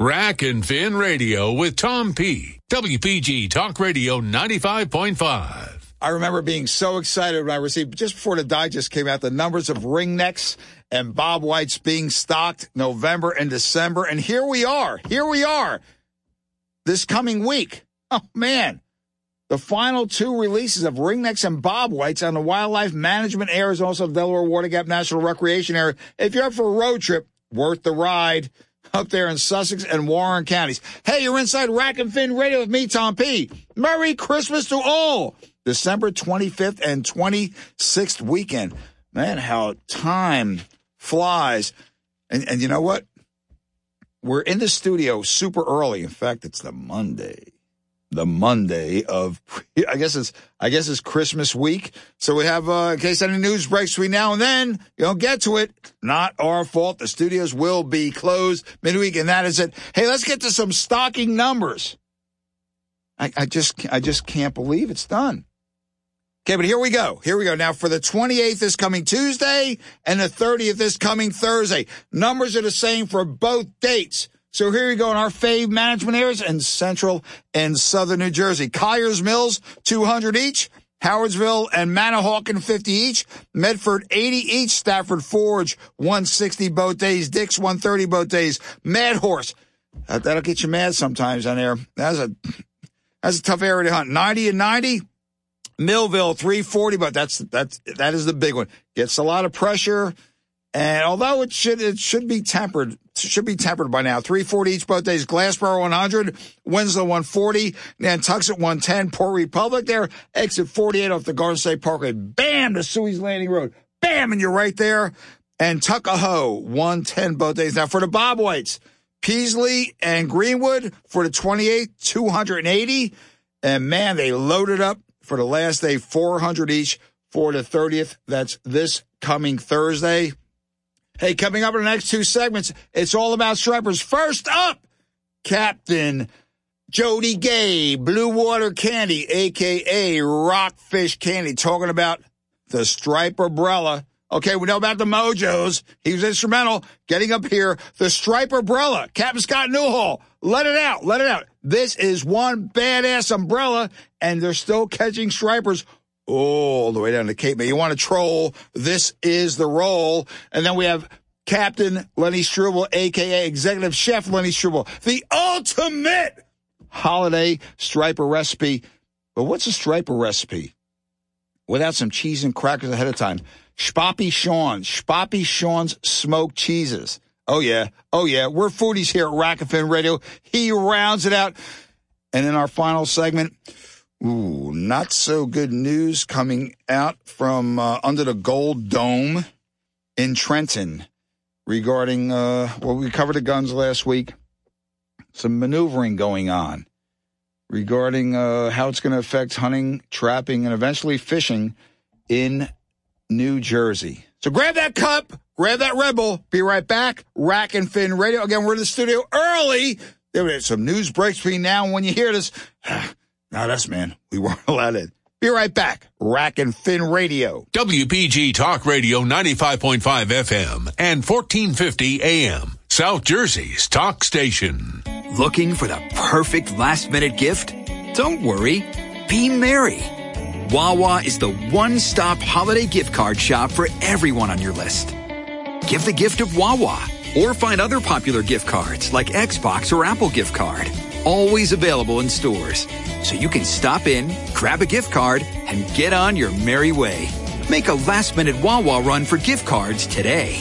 Rack and Fin Radio with Tom P. WPG Talk Radio 95.5. I remember being so excited when I received, just before the digest came out, the numbers of ringnecks and bob whites being stocked November and December. And here we are. Here we are. This coming week. Oh, man. The final two releases of ringnecks and bob whites on the Wildlife Management Areas, also Delaware Water Gap National Recreation Area. If you're up for a road trip, worth the ride. Up there in Sussex and Warren counties. Hey, you're inside Rack and Fin Radio with me, Tom P. Merry Christmas to all. December 25th and 26th weekend. Man, how time flies. And you know what? We're in the studio super early. In fact, it's the Monday of, I guess it's Christmas week. So we have, in case any news breaks between now and then, you don't get to it. Not our fault. The studios will be closed midweek, and that is it. Hey, let's get to some stocking numbers. I just can't believe it's done. Okay, but here we go. Here we go. Now, for the 28th is coming Tuesday, and the 30th is coming Thursday. Numbers are the same for both dates. So here we go in our fave management areas in central and southern New Jersey. Kyers Mills, 200 each. Howardsville and Manahawkin, 50 each. Medford, 80 each. Stafford Forge, 160 both days. Dix, 130 both days. Mad Horse. That'll get you mad sometimes on there. That's a tough area to hunt. 90 and 90. Millville, 340, but that is the big one. Gets a lot of pressure. And although it should be tempered. Should be tempered by now. 340 each both days. Glassboro 100, Winslow 140, Nantucket 110, Port Republic there, exit 48 off the Garden State Parkway. Bam, to Suey's Landing Road. Bam, and you're right there. And Tuckahoe 110 both days. Now for the bob whites, Peasley and Greenwood for the 28th, 280. And man, they loaded up for the last day, 400 each for the 30th. That's this coming Thursday. Hey, coming up in the next two segments, it's all about stripers. First up, Captain Jody Gay, Blue Water Candy, a.k.a. Rockfish Candy, talking about the Striper Brella. Okay, we know about the Mojos. He was instrumental getting up here. The Striper Brella, Captain Scott Newhall, let it out. This is one badass umbrella, and they're still catching stripers all the way down to Cape May. You want to troll, this is the roll. And then we have Captain Lenny Strubel, a.k.a. Executive Chef Lenny Strubel, the ultimate holiday striper recipe. But what's a striper recipe without some cheese and crackers ahead of time? Shpoppy Shawn's smoked cheeses. Oh, yeah. We're foodies here at Rack and Fin Radio. He rounds it out. And in our final segment... ooh, not so good news coming out from under the Gold Dome in Trenton regarding, we covered the guns last week, some maneuvering going on regarding how it's going to affect hunting, trapping, and eventually fishing in New Jersey. So grab that cup, grab that Red Bull, be right back, Rack and Fin Radio. Again, we're in the studio early. There were some news breaks between now and when you hear this. Not us, man. We weren't allowed in. Be right back. Rack and Fin Radio. WPG Talk Radio 95.5 FM and 1450 AM. South Jersey's talk station. Looking for the perfect last-minute gift? Don't worry. Be merry. Wawa is the one-stop holiday gift card shop for everyone on your list. Give the gift of Wawa or find other popular gift cards like Xbox or Apple gift card. Always available in stores. So you can stop in, grab a gift card, and get on your merry way. Make a last-minute Wawa run for gift cards today.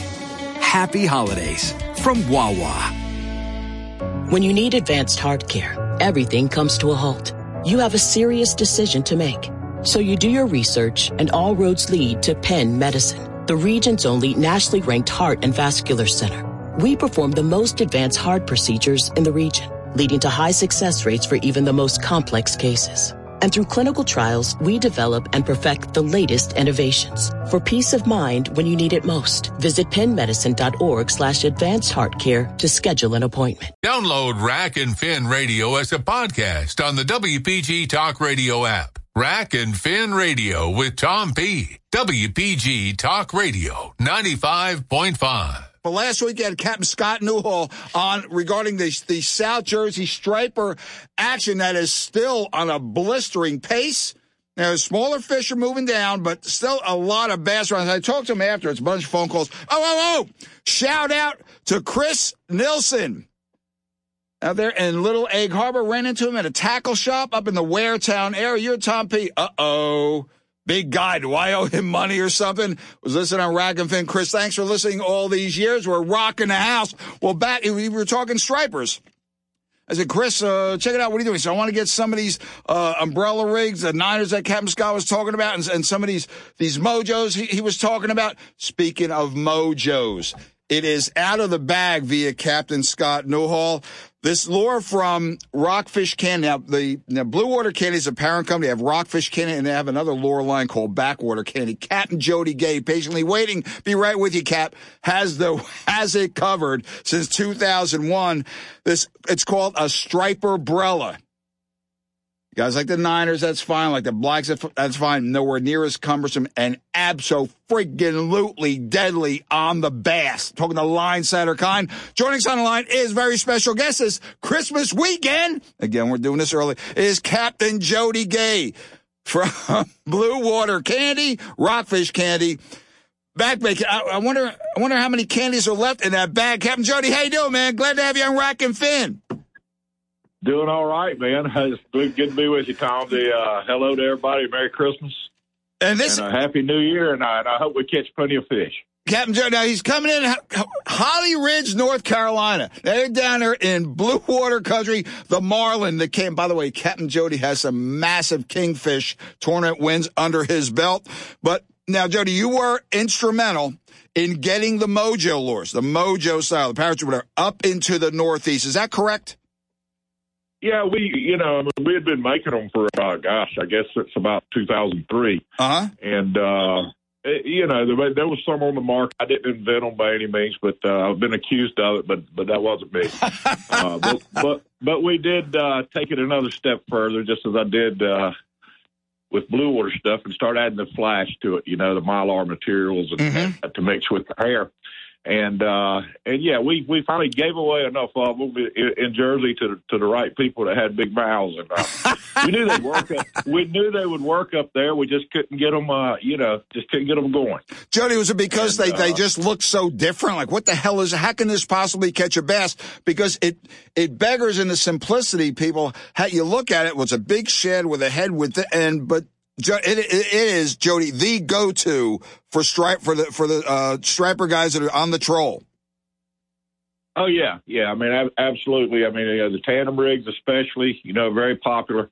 Happy holidays from Wawa. When you need advanced heart care, everything comes to a halt. You have a serious decision to make. So you do your research, and all roads lead to Penn Medicine, the region's only nationally ranked heart and vascular center. We perform the most advanced heart procedures in the region, leading to high success rates for even the most complex cases. And through clinical trials, we develop and perfect the latest innovations for peace of mind when you need it most. Visit PennMedicine.org/advancedheartcare to schedule an appointment. Download Rack and Fin Radio as a podcast on the WPG Talk Radio app. Rack and Fin Radio with Tom P. WPG Talk Radio 95.5. But last week, we had Captain Scott Newhall on regarding the South Jersey striper action that is still on a blistering pace. Now, smaller fish are moving down, but still a lot of bass runs. I talked to him after. It's a bunch of phone calls. Oh! Shout out to Chris Nilsson. Out there in Little Egg Harbor, ran into him at a tackle shop up in the Waretown area. You're Tom P. Uh-oh. Big guy. Do I owe him money or something? Was listening on Rack and Finn. Chris, thanks for listening all these years. We're rocking the house. Well, back, we were talking stripers. I said, Chris, check it out. What are you doing? So I want to get some of these umbrella rigs, the Niners that Captain Scott was talking about, and some of these Mojos he was talking about. Speaking of Mojos, it is out of the bag via Captain Scott Newhall. This lure from Rockfish Candy. Now, Blue Water Candy is a parent company. They have Rockfish Candy, and they have another lure line called Backwater Candy. Captain Jody Gay, patiently waiting. Be right with you, Cap. Has it covered since 2001. It's called a Striper Brella. Guys like the Niners, that's fine. Like the Blacks, that's fine. Nowhere near as cumbersome and absolutely deadly on the bass. Talking to line setter kind. Joining us on the line is very special guest this Christmas weekend. Again, we're doing this early. Is Captain Jody Gay from Blue Water Candy, Rockfish Candy, Backbake. I wonder how many candies are left in that bag. Captain Jody, how you doing, man? Glad to have you on Rack and Finn. Doing all right, man. It's good to be with you, Tom. Hello to everybody. Merry Christmas. And a Happy New Year, and I hope we catch plenty of fish. Captain Joe, now he's coming in Holly Ridge, North Carolina. They're down there in Blue Water Country, the Marlin that came. By the way, Captain Jody has some massive kingfish tournament wins under his belt. But now, Jody, you were instrumental in getting the Mojo lures, the Mojo style, the parachute, whatever, up into the Northeast. Is that correct? Yeah, we had been making them for, I guess it's about 2003. Uh-huh. And, there was some on the market. I didn't invent them by any means, but I've been accused of it, but that wasn't me. But we did take it another step further, just as I did with Blue Water stuff, and start adding the flash to it, the Mylar materials and mm-hmm. to mix with the hair. And yeah, we finally gave away enough of them in Jersey to the right people that had big mouths. And we knew they would work up there. We just couldn't get them, just couldn't get them going. Jody, was it because they just looked so different? Like, what the hell how can this possibly catch a bass? Because it beggars in the simplicity, people, how you look at it was a big shed with a head with the end, but it is, Jody, the go-to for the striper guys that are on the troll. Oh yeah. I mean, absolutely. I mean, the tandem rigs, especially, very popular.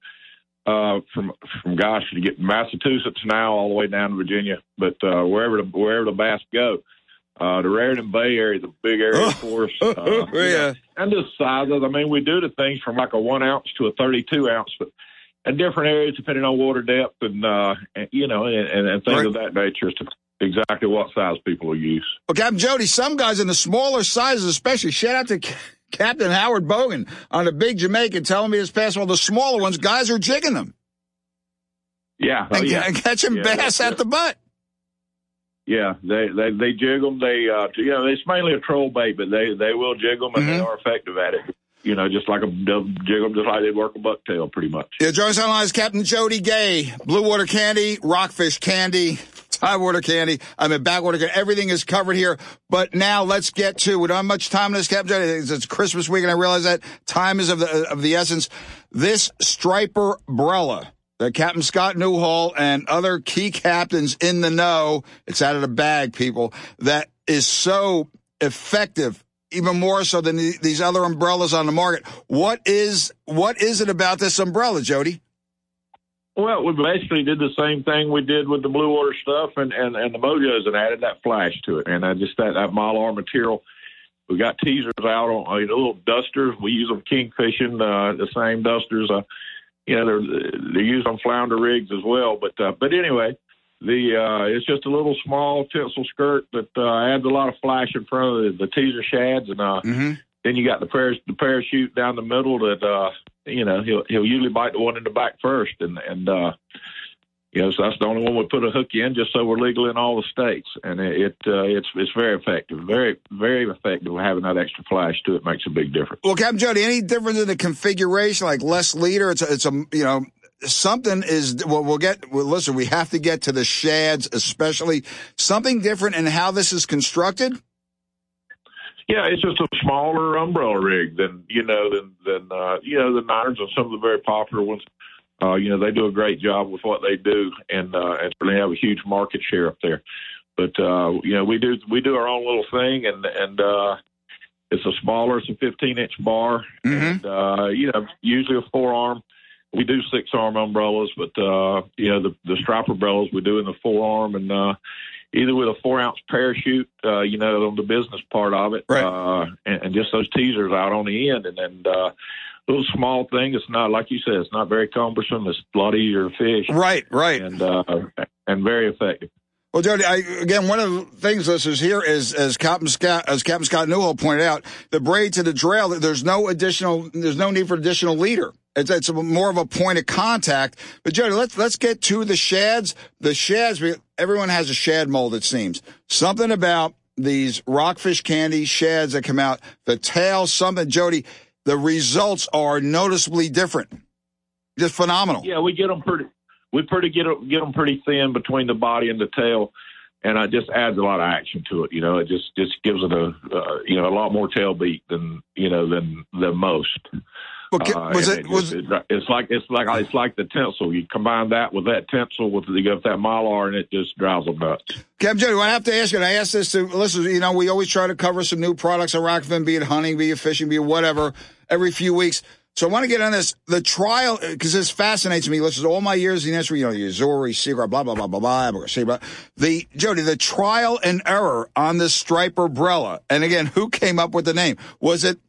From you get Massachusetts now all the way down to Virginia, but wherever the bass go, the Raritan Bay area is a big area for us. Yeah. And the sizes. I mean, we do the things from like a 1 ounce to a 32 ounce, but. In different areas, depending on water depth and things right. of that nature, as to exactly what size people will use. Well, Captain Jody, some guys in the smaller sizes, especially. Shout out to Captain Howard Bogan on the Big Jamaican, telling me this past one, the smaller ones, guys are jigging them. Yeah, and catching bass at the butt. Yeah, they jig them. They it's mainly a troll bait, but they will jig them, and mm-hmm. they are effective at it. Just like they'll jig them just like they'd work a bucktail, pretty much. Yeah, joining us online is Captain Jody Gay, Blue Water Candy, Rockfish Candy, Tidewater Candy, Backwater Candy. Everything is covered here. But now let's get to, we don't have much time on this, Captain Jody. It's Christmas week, and I realize that time is of the essence. This Striper Brella that Captain Scott Newhall and other key captains in the know, it's out of the bag, people, that is so effective, even more so than these other umbrellas on the market. What is it about this umbrella, Jody? Well, we basically did the same thing we did with the Blue Water stuff and the Mojos, and added that flash to it. And that Mylar material. We got teasers out on little dusters. We use them kingfishing, the same dusters. They're used on flounder rigs as well. But anyway. It's just a little small tinsel skirt that adds a lot of flash in front of the teaser shads, and mm-hmm. then you got the parachute down the middle that he'll usually bite the one in the back first, and You know, so that's the only one we put a hook in, just so we're legal in all the states. And it's very effective, very, very effective. Having that extra flash to it makes a big difference. Well, Captain Jody, any difference in the configuration, like less leader? It's a you know, something is, listen, we have to get to the shads, especially something different in how this is constructed. Yeah, it's just a smaller umbrella rig than the Niners and some of the very popular ones. They do a great job with what they do, and they have a huge market share up there. But we do our own little thing, and it's a smaller, it's a 15-inch bar, mm-hmm. and usually a 4-arm. We do 6-arm umbrellas, but the striper umbrellas we do in the 4-arm, and either with a 4-ounce parachute, on the business part of it, right. and just those teasers out on the end, and little small thing. It's not, like you said, it's not very cumbersome. It's a lot easier to fish. Right. And very effective. Well, Jody, again, one of the things listeners here is, as Captain Scott Newhall pointed out, the braid to the trail. There's no need for additional leader. It's more of a point of contact. But Jody, let's get to the shads. The shads, everyone has a shad mold, it seems. Something about these rockfish candy shads that come out, the tail, something, Jody. The results are noticeably different. Just phenomenal. Yeah, we get them pretty pretty thin between the body and the tail, and it just adds a lot of action to it. You know, it just gives it a lot more tail beat than most. Okay. It's like the tinsel. You combine that with that tinsel with that mylar, and it just drives them nuts. Captain Jody, I have to ask you, and I ask this to listeners, we always try to cover some new products on Rockfin, be it hunting, be it fishing, be it whatever, every few weeks. So I want to get on this, the trial, because this fascinates me. Listeners, all my years in the industry, Yazori, Seaguar, blah, blah, blah, blah, blah, blah. Jody, the trial and error on this striper brella. And again, who came up with the name? Was it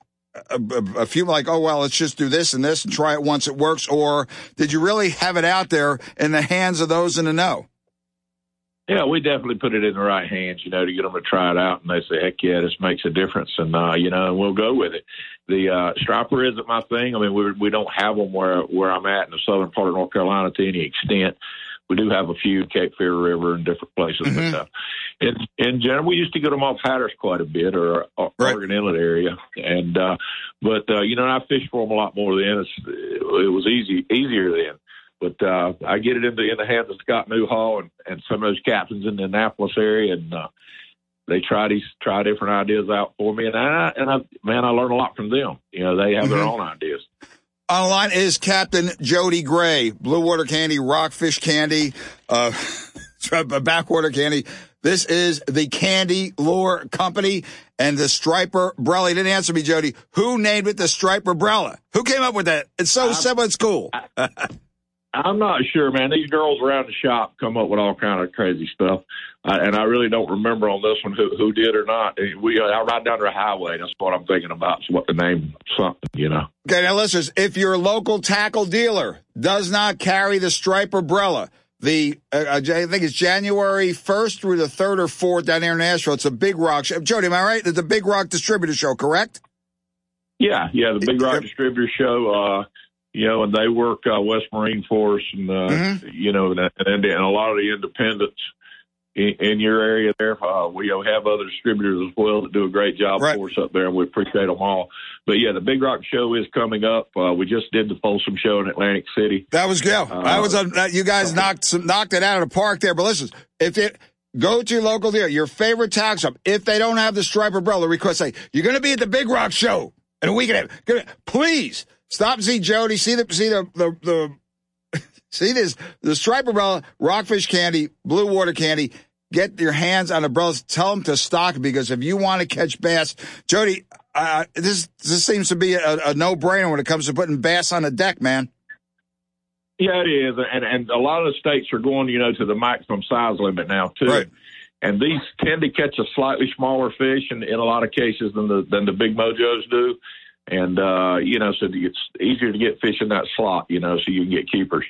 a few like, oh, well, let's just do this and this and try it once it works? Or did you really have it out there in the hands of those in the know? Yeah, we definitely put it in the right hands, to get them to try it out. And they say, heck yeah, this makes a difference. And, we'll go with it. The striper isn't my thing. I mean, we don't have them where I'm at in the southern part of North Carolina to any extent. We do have a few, Cape Fear River and different places. Mm-hmm. But in general, we used to get them off Hatteras quite a bit, or right. Oregon Inlet area. And I fished for them a lot more then. It was easier then. But I get it in the hands of Scott Newhall and some of those captains in the Annapolis area, and they try different ideas out for me. And I learn a lot from them. They have mm-hmm. their own ideas. Online is Captain Jody Gray, Blue Water Candy, Rockfish Candy, Backwater Candy. This is the Candy Lure Company and the Striper Brella. You didn't answer me, Jody. Who named it the Striper Brella? Who came up with that? It's so cool. I'm not sure, man. These girls around the shop come up with all kind of crazy stuff. And I really don't remember on this one who did or not. I ride down the highway. That's what I'm thinking about. It's what the name something, Okay, now listeners, if your local tackle dealer does not carry the Striper Brella, I think it's January 1st through the 3rd or 4th down here in Nashville. It's a Big Rock show. Jody, am I right? It's a Big Rock Distributor show, correct? Yeah, the Big Rock Distributor show. And they work West Marine Force and, mm-hmm. and a lot of the independents in your area there. We have other distributors as well that do a great job right. for us up there, and we appreciate them all. But, yeah, the Big Rock show is coming up. We just did the Folsom show in Atlantic City. That was good. You guys knocked it out of the park there. But listen, go to your local dealer, your favorite tackle shop. If they don't have the Striper Brella, request, say, you're going to be at the Big Rock show in a week and a half. Please. Stop and see Jody. See the Striper Brella, Rockfish Candy, Blue Water Candy. Get your hands on the Brellas. Tell them to stock, because if you want to catch bass, Jody, this seems to be a no brainer when it comes to putting bass on the deck, man. Yeah, it is, and a lot of the states are going, to the maximum size limit now too. Right. And these tend to catch a slightly smaller fish in a lot of cases than the big mojos do. And, so it's easier to get fish in that slot, so you can get keepers.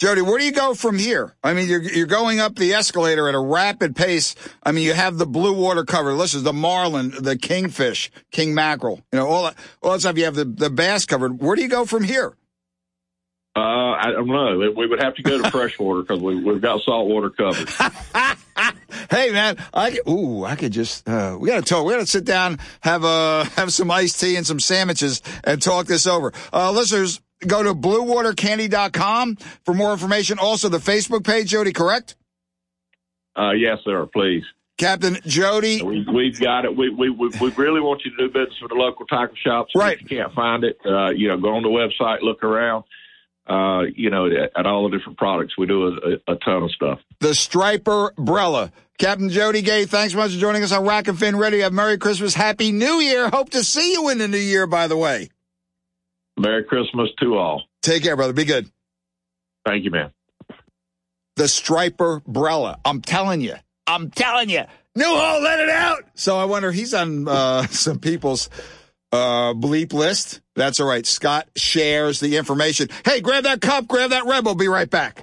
Jody, where do you go from here? I mean, you're going up the escalator at a rapid pace. I mean, you have the blue water cover. Listen, the marlin, the kingfish, king mackerel, all that stuff. You have the bass covered. Where do you go from here? I don't know. We would have to go to freshwater because we've got saltwater covered. Hey, man, I could just we got to talk. We got to sit down, have some iced tea and some sandwiches and talk this over. Listeners, go to bluewatercandy.com for more information. Also, the Facebook page, Jody, correct? Yes, sir, please. Captain Jody. We've got it. We really want you to do business with the local tackle shops. Right. If you can't find it, go on the website, look around. At all the different products. We do a ton of stuff. The Striper Brella. Captain Jody Gay, thanks so much for joining us on Rack and Fin Radio. Have Merry Christmas, Happy New Year. Hope to see you in the new year, by the way. Merry Christmas to all. Take care, brother. Be good. Thank you, man. The Striper Brella. I'm telling you. Newhall let it out. So I wonder, he's on some people's bleep list. That's all right. Scott shares the information. Hey, grab that cup, grab that Red Bull. Be right back.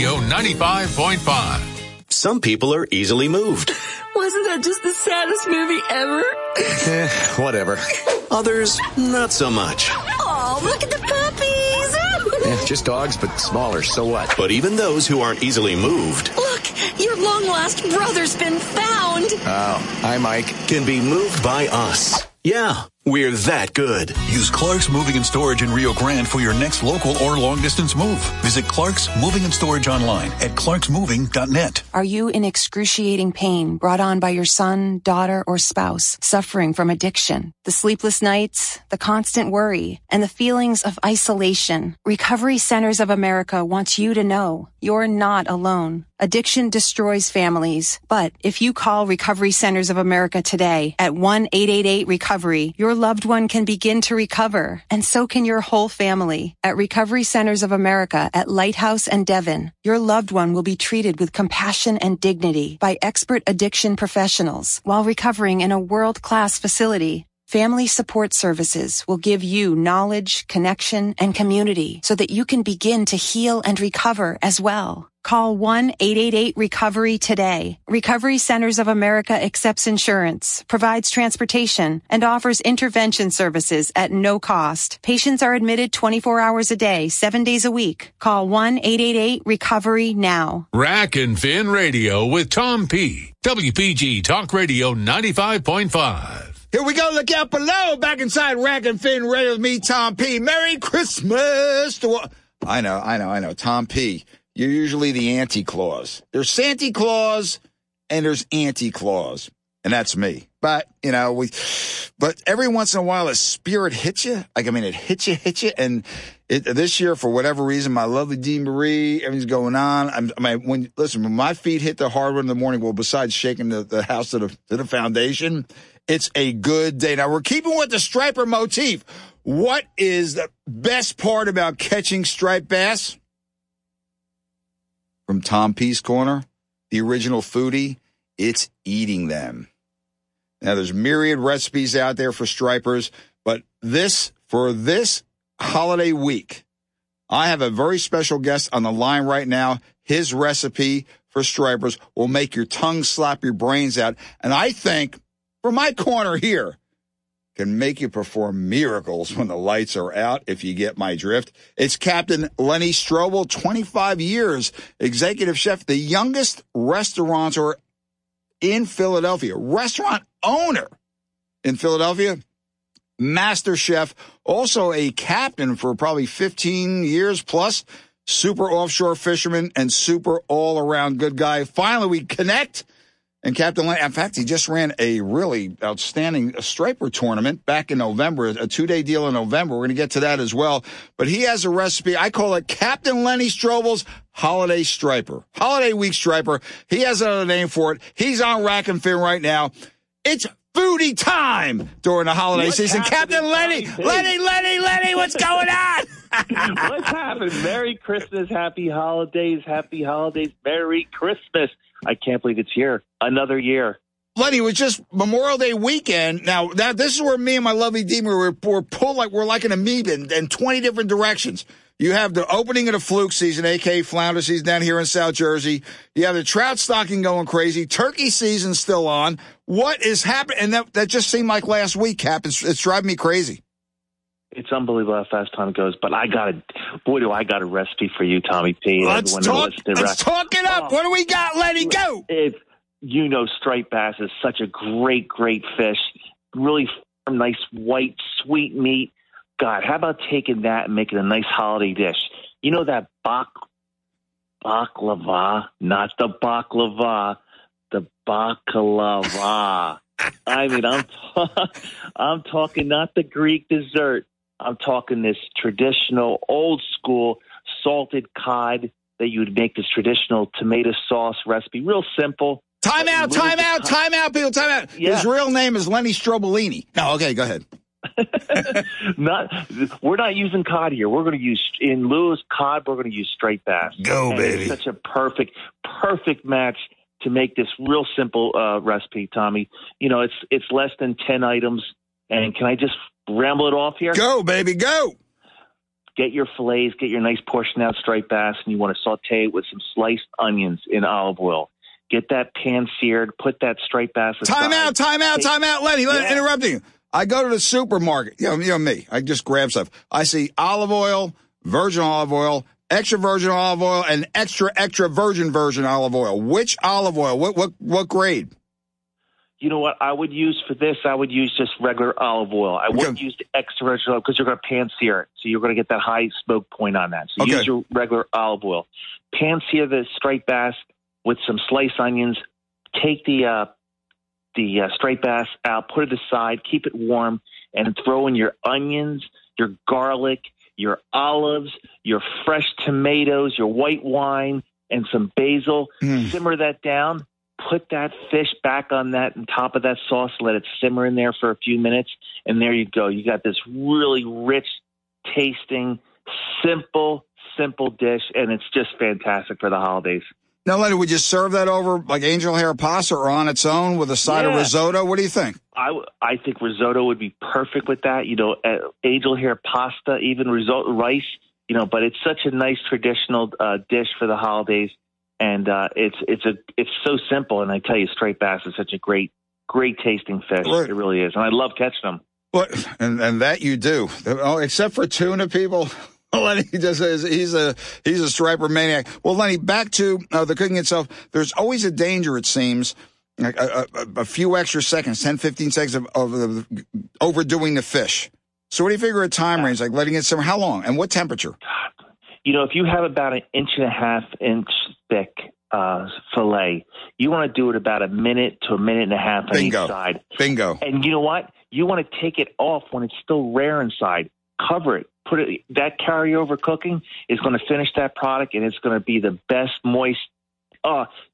95.5. Some people are easily moved. Wasn't that just the saddest movie ever? Whatever. Others, not so much. Oh, look at the puppies. Just dogs, but smaller, so what? But even those who aren't easily moved. Look, your long-lost brother's been found. Oh, hi, Mike. Can be moved by us. Yeah, we're that good. Use Clark's Moving and Storage in Rio Grande for your next local or long-distance move. Visit Clark's Moving and Storage online at clarksmoving.net. Are you in excruciating pain brought on by your son, daughter, or spouse, suffering from addiction, the sleepless nights, the constant worry, and the feelings of isolation? Recovery Centers of America wants you to know you're not alone. Addiction destroys families, but if you call Recovery Centers of America today at 1-888-RECOVERY, your loved one can begin to recover, and so can your whole family. At Recovery Centers of America at Lighthouse and Devon, your loved one will be treated with compassion and dignity by expert addiction professionals while recovering in a world-class facility. Family Support Services will give you knowledge, connection, and community so that you can begin to heal and recover as well. Call 1-888-RECOVERY today. Recovery Centers of America accepts insurance, provides transportation, and offers intervention services at no cost. Patients are admitted 24 hours a day, 7 days a week. Call 1-888-RECOVERY now. Rack and Fin Radio with Tom P. WPG Talk Radio 95.5. Here we go. Look out below. Back inside Rack and Fin Radio with me, Tom P. Merry Christmas to all. I know. Tom P. You're usually the anti-Claus. There's Santa Claus and there's anti-Claus, and that's me. But, but every once in a while, a spirit hits you. It hits you. And this year, for whatever reason, my lovely Dee Marie, everything's going on. When my feet hit the hardwood in the morning, well, besides shaking the house to the foundation, it's a good day. Now, we're keeping with the striper motif. What is the best part about catching striped bass? From Tom P's Corner, the original foodie, it's eating them. Now, there's myriad recipes out there for stripers, but for this holiday week, I have a very special guest on the line right now. His recipe for stripers will make your tongue slap your brains out, and I think, from my corner here, can make you perform miracles when the lights are out, if you get my drift. It's Captain Lenny Strubel, 25 years, executive chef, the youngest restaurateur in Philadelphia, restaurant owner in Philadelphia, master chef, also a captain for probably 15 years plus, super offshore fisherman and super all-around good guy. Finally, we connect. And Captain Lenny, in fact, he just ran a really outstanding striper tournament back in November, a two-day deal in November. We're going to get to that as well. But he has a recipe. I call it Captain Lenny Strubel's Holiday Striper, Holiday Week Striper. He has another name for it. He's on Rack and Fin right now. It's foodie time during the holiday season. Captain Lenny, what's going on? What's happening? Merry Christmas, happy holidays, Merry Christmas. I can't believe it's here. Another year. Lenny, it was just Memorial Day weekend. Now, this is where me and my lovely Dima were pulled like we're like an amoeba in 20 different directions. You have the opening of the fluke season, a.k.a. flounder season down here in South Jersey. You have the trout stocking going crazy. Turkey season still on. What is happening? And that just seemed like last week, Cap. It's driving me crazy. It's unbelievable how fast time goes. But I got a recipe for you, Tommy P. Let's talk it up. Oh. What do we got, Lenny? Go. You know, striped bass is such a great, great fish. Really firm, nice, white, sweet meat. God, how about taking that and making a nice holiday dish? You know that baklava? Not the baklava, the baklava. I mean, I'm talking not the Greek dessert. I'm talking this traditional, old school salted cod that you would make this traditional tomato sauce recipe. Real simple. Time out, people. Yeah. His real name is Lenny Strobelini. No, okay, go ahead. We're not using cod here. We're going to use, in lieu of cod, we're going to use striped bass. Go, baby. It's such a perfect match to make this real simple recipe, Tommy. You know, it's less than 10 items. And can I just ramble it off here? Go, baby, go. Get your fillets, get your nice portioned out striped bass, and you want to saute it with some sliced onions in olive oil. Get that pan seared, put that striped bass aside. Time out, Lenny. Yeah. I'm interrupting you. I go to the supermarket. You know me. I just grab stuff. I see olive oil, virgin olive oil, extra virgin olive oil, and extra, extra virgin olive oil. Which olive oil? What grade? You know what I would use for this? I would use just regular olive oil. I wouldn't use the extra virgin oil because you're going to pan sear it. So you're going to get that high smoke point on that. So use your regular olive oil. Pan sear the striped bass with some sliced onions. Take the striped bass out, put it aside, keep it warm, and throw in your onions, your garlic, your olives, your fresh tomatoes, your white wine, and some basil. Simmer that down. Put that fish back on that and top of that sauce. Let it simmer in there for a few minutes, and there you go. You got this really rich tasting, simple dish, and it's just fantastic for the holidays. Now, Lenny, would you serve that over like angel hair pasta or on its own with a side of risotto? What do you think? I think risotto would be perfect with that. You know, angel hair pasta, even risotto rice, you know, but it's such a nice traditional dish for the holidays. And it's so simple. And I tell you, striped bass is such a great tasting fish. Right. It really is. And I love catching them. But, and that you do. Oh, except for tuna, people. Lenny just says he's a striper maniac. Well, Lenny, back to the cooking itself. There's always a danger, it seems, like a few extra seconds, 10, 15 seconds of overdoing the fish. So what do you figure a time range, like letting it simmer? How long and what temperature? You know, if you have about an 1.5 inch thick fillet, you want to do it about 1 minute to 1.5 minutes on each side. Bingo. And you know what? You want to take it off when it's still rare inside. Cover it. That carryover cooking is going to finish that product, and it's going to be the best, moist,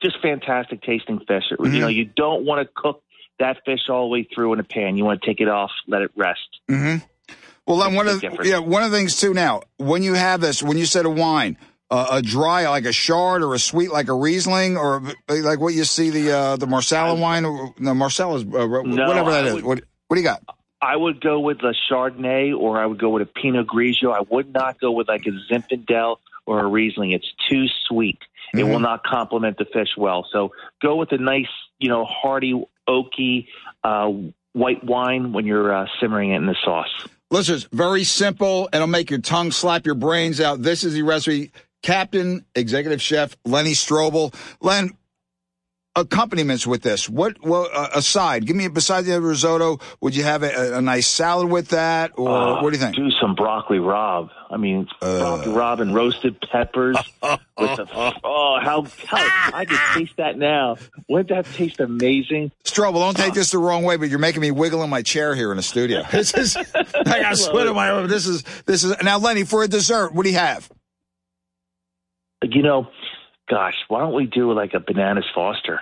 just fantastic tasting fish. Mm-hmm. You know, you don't want to cook that fish all the way through in a pan. You want to take it off, let it rest. Mm-hmm. Well, then one of the things too. Now, when you have this, when you said a wine, a dry like a Chard or a sweet like a Riesling or like what you see the Marsala wine, the Marsala's whatever that is. What do you got? I would go with a Chardonnay or I would go with a Pinot Grigio. I would not go with like a Zinfandel or a Riesling. It's too sweet. Mm-hmm. It will not complement the fish well. So go with a nice, you know, hearty, oaky white wine when you're simmering it in the sauce. Listen, it's very simple. It'll make your tongue slap your brains out. This is the recipe. Captain Executive Chef Lenny Strobel. Len, accompaniments with this, aside, give me, besides the risotto, would you have a nice salad with that, or what do you think? Do some broccoli rob. I mean, broccoli rob and roasted peppers. I can taste that now. Wouldn't that taste amazing? Strobel, don't take this the wrong way, but you're making me wiggle in my chair here in the studio. This is, I got split in my own. This is, now Lenny, for a dessert, what do you have? You know, gosh, why don't we do like a Bananas Foster?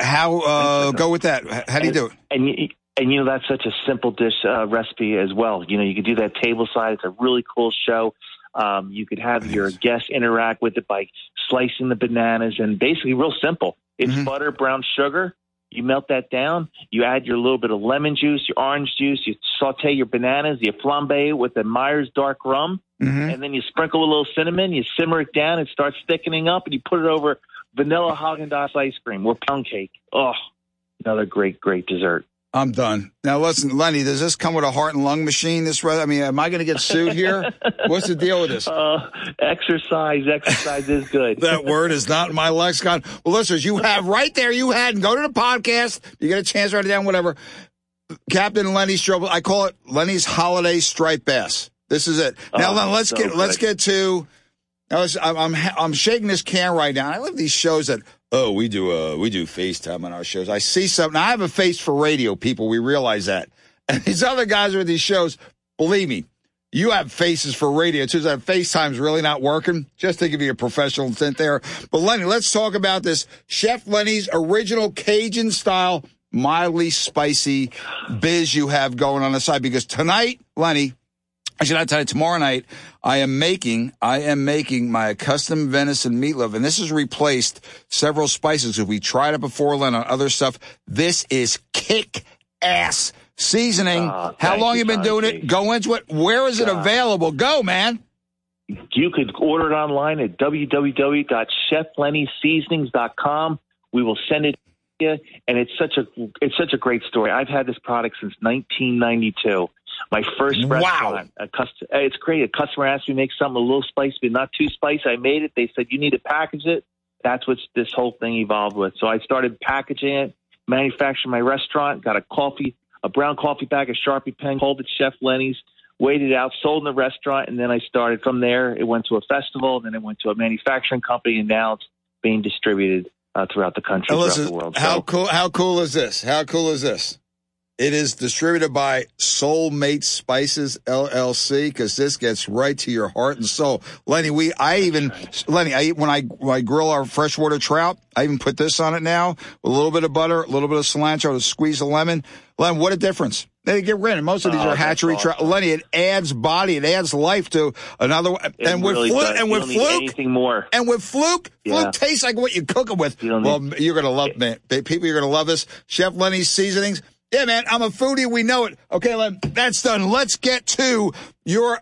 How go with that? How do you do it? And And, you know, that's such a simple dish recipe as well. You know, you can do that table side. It's a really cool show. You could have your guests interact with it by slicing the bananas, and basically real simple. It's butter, brown sugar. You melt that down. You add your little bit of lemon juice, your orange juice. You saute your bananas. You flambe with the Myers dark rum. And then you sprinkle a little cinnamon. You simmer it down. It starts thickening up, and you put it over vanilla Häagen-Dazs ice cream or pound cake. Oh, another great, great dessert. I'm done. Now, listen, Lenny, does this come with a heart and lung machine? I mean, am I going to get sued here? What's the deal with this? Exercise is good. That word is not in my lexicon. Well, listeners, you have right there. You had, and go to the podcast. You get a chance to write it down, whatever. Captain Lenny Strubel. I call it Lenny's Holiday Striped Bass. This is it. Now, I'm shaking this can right now. I love these shows that. Oh, we do FaceTime on our shows. I see something. I have a face for radio, people. We realize that. And these other guys with these shows, believe me, you have faces for radio too. So that FaceTime's really not working. Just to give you a professional tint there. But Lenny, let's talk about this Chef Lenny's original Cajun style mildly spicy biz you have going on the side. Because tonight, Lenny, tomorrow night, I am making my custom venison meatloaf, and this has replaced several spices. If we tried it before, Len, on other stuff, this is kick-ass seasoning. How long you been doing it? Go into it. Where is it available? Go, man. You could order it online at www.cheflennyseasonings.com. We will send it to you, and it's such a great story. I've had this product since 1992. My first restaurant, it's great. A customer asked me to make something a little spicy, but not too spicy. I made it. They said, you need to package it. That's what this whole thing evolved with. So I started packaging it, manufactured my restaurant, got a brown coffee bag, a Sharpie pen, called it Chef Lenny's, weighed it out, sold in the restaurant, and then I started from there. It went to a festival, and then it went to a manufacturing company, and now it's being distributed throughout the country, throughout the world. How cool is this? It is distributed by Soulmate Spices LLC, because this gets right to your heart and soul, Lenny. When I grill our freshwater trout, I even put this on it now with a little bit of butter, a little bit of cilantro, to squeeze a lemon. Len, what a difference! They get rid of most of these are hatchery trout, Lenny. It adds body, it adds life to another. Fluke tastes like what you cook it with. You're gonna love, man. People, you're gonna love this Chef Lenny's seasonings. Yeah, man, I'm a foodie. We know it. Okay, Len, that's done. Let's get to your,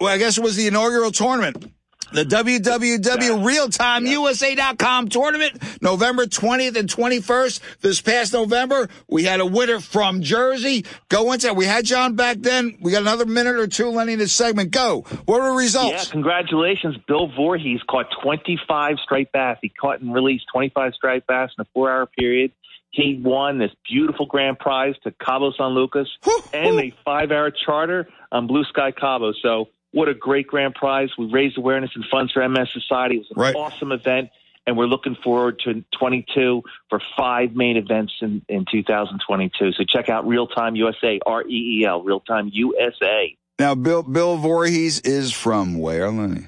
well, I guess it was the inaugural tournament, the www.realtimeusa.com tournament, November 20th and 21st. This past November, we had a winner from Jersey. Go into it. We had John back then. We got another minute or two, Lenny, in this segment. Go. What were the results? Yeah, congratulations. Bill Voorhees caught 25 striped bass. He caught and released 25 striped bass in a 4-hour period. He won this beautiful grand prize to Cabo San Lucas and a 5-hour charter on Blue Sky Cabo. So what a great grand prize. We raised awareness and funds for MS Society. It was an awesome event, and we're looking forward to 22 for 5 main events in 2022. So check out Real Time USA, REEL, Real Time USA. Now, Bill Voorhees is from where, Lenny?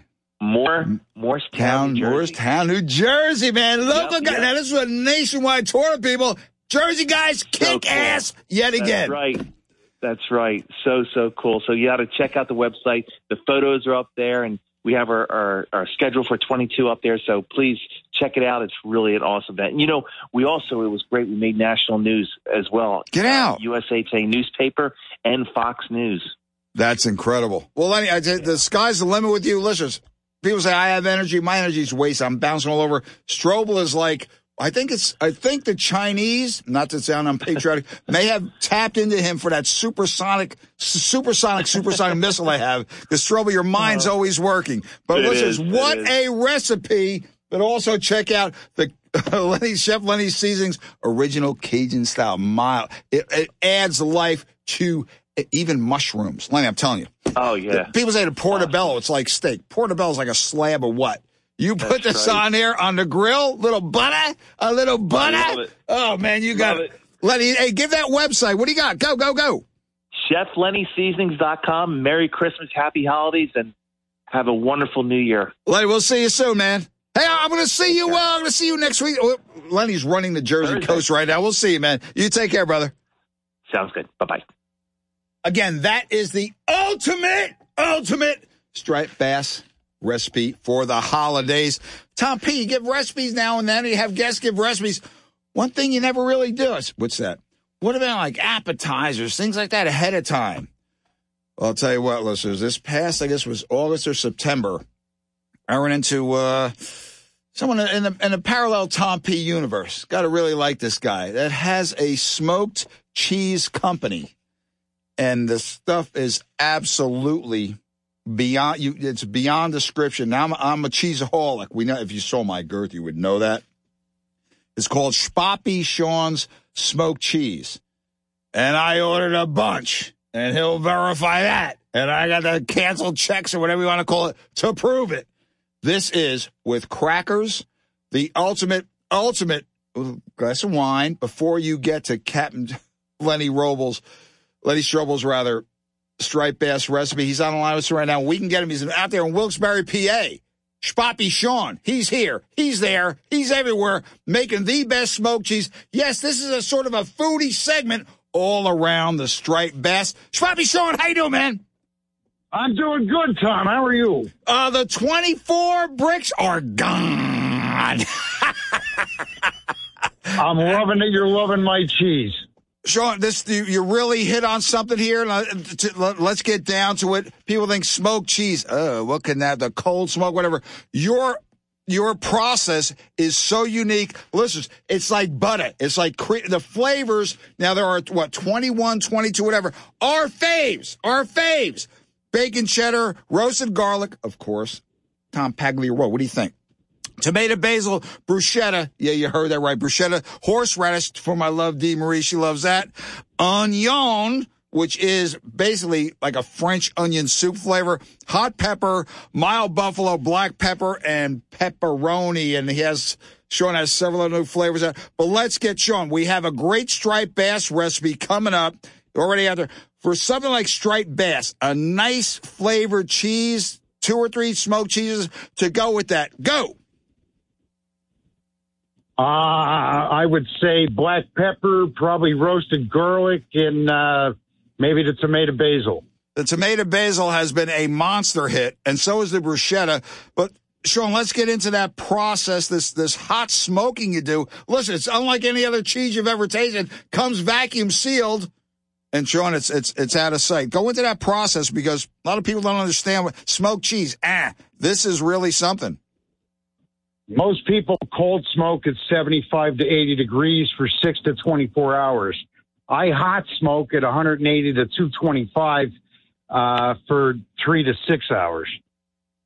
Morristown, New Jersey, man. Local guy. Now, this was a nationwide tour of people. Jersey guys kick ass yet again. That's right. So cool. So you got to check out the website. The photos are up there, and we have our schedule for 22 up there. So please check it out. It's really an awesome event. And, you know, it was great. We made national news as well. Get out. USA Today newspaper and Fox News. That's incredible. Well, Lenny, the sky's the limit with you, listeners. People say, I have energy. My energy's waste. I'm bouncing all over. Strobel is like, I think the Chinese, not to sound unpatriotic, may have tapped into him for that supersonic missile they have. Because, Strobel, your mind's always working. But listeners, what a recipe. But also check out the Chef Lenny's Seasonings original Cajun style mild. It adds life to even mushrooms. Lenny, I'm telling you. Oh, yeah. People say to portobello, it's like steak. Portobello's like a slab of what? You put on there on the grill, a little butter. Oh, man, you got it. Lenny, hey, give that website. What do you got? Go. ChefLennySeasonings.com. Merry Christmas, happy holidays, and have a wonderful new year. Lenny, we'll see you soon, man. Hey, I'm going to see you next week. Lenny's running the Jersey coast right now. We'll see you, man. You take care, brother. Sounds good. Bye-bye. Again, that is the ultimate striped bass recipe for the holidays. Tom P., you give recipes now and then. You have guests give recipes. One thing you never really do is, what's that? What about like appetizers, things like that ahead of time? Well, I'll tell you what, listeners, this past, I guess, was August or September, I ran into someone in a parallel Tom P. universe. Got to really like this guy that has a smoked cheese company. And the stuff is absolutely beyond you. It's beyond description. Now I'm a cheeseaholic. We know, if you saw my girth, you would know that. It's called Shpoppy Shawn's Smoked Cheese. And I ordered a bunch, and he'll verify that. And I got the canceled checks or whatever you want to call it to prove it. This is, with crackers, the ultimate glass of wine before you get to Captain Lenny Strubel's striped bass recipe. He's on the line with us right now. We can get him. He's out there in Wilkes-Barre, PA. Shpoppy Shawn. He's here. He's there. He's everywhere, making the best smoked cheese. Yes, this is a sort of a foodie segment all around the striped bass. Shpoppy Shawn, how you doing, man? I'm doing good, Tom. How are you? The 24 bricks are gone. I'm loving that you're loving my cheese. Shawn, you really hit on something here. Let's get down to it. People think smoked cheese. Oh, what can that? The cold smoke, whatever. Your process is so unique. Listen, it's like butter. It's like the flavors. Now there are, 21, 22, whatever. Our faves. Bacon cheddar, roasted garlic, of course. Tom Pagliaro, what do you think? Tomato, basil, bruschetta. Yeah, you heard that right. Bruschetta, horseradish for my love, Dee Marie. She loves that. Onion, which is basically like a French onion soup flavor. Hot pepper, mild buffalo, black pepper, and pepperoni. And Shawn has several new flavors out. But let's get Shawn. We have a great striped bass recipe coming up. Already out there. For something like striped bass, a nice flavored cheese, 2 or 3 smoked cheeses to go with that. Go. I would say black pepper, probably roasted garlic, and maybe the tomato basil. The tomato basil has been a monster hit, and so is the bruschetta. But, Shawn, let's get into that process, this hot smoking you do. Listen, it's unlike any other cheese you've ever tasted. Comes vacuum sealed. And Shawn, it's out of sight. Go into that process because a lot of people don't understand what smoked cheese. This is really something. Most people cold smoke at 75 to 80 degrees for 6 to 24 hours. I hot smoke at 180 to 225 for 3 to 6 hours.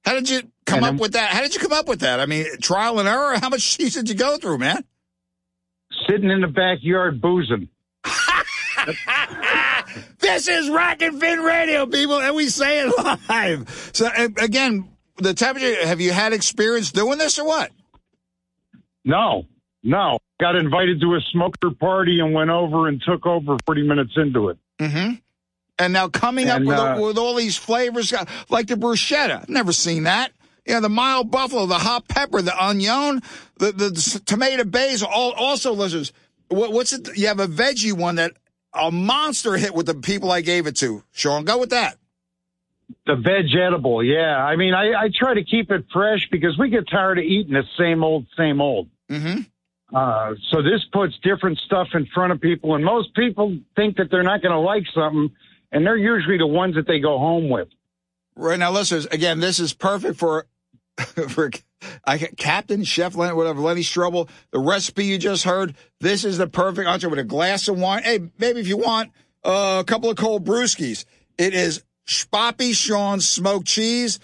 How did you come up with that? How did you come up with that? I mean, trial and error? How much cheese did you go through, man? Sitting in the backyard boozing. This is Rockin' Fin Radio, people, and we say it live. So, again, the temperature, have you had experience doing this or what? No. Got invited to a smoker party and went over and took over 40 minutes into it. Mm-hmm. And now coming up with all these flavors, like the bruschetta. I've never seen that. Yeah, the mild buffalo, the hot pepper, the onion, the tomato basil. Also, listeners, what's it? You have a veggie one that... a monster hit with the people I gave it to. Shawn, go with that. The veg edible, yeah. I mean, I try to keep it fresh because we get tired of eating the same old. Mm-hmm. So this puts different stuff in front of people, and most people think that they're not going to like something, and they're usually the ones that they go home with. Right now, listeners, again, this is perfect for Captain, Chef, whatever, Lenny Strubel, the recipe you just heard. This is the perfect entree with a glass of wine. Hey, maybe if you want a couple of cold brewskis. It is Shpoppy Shawn's smoked cheese.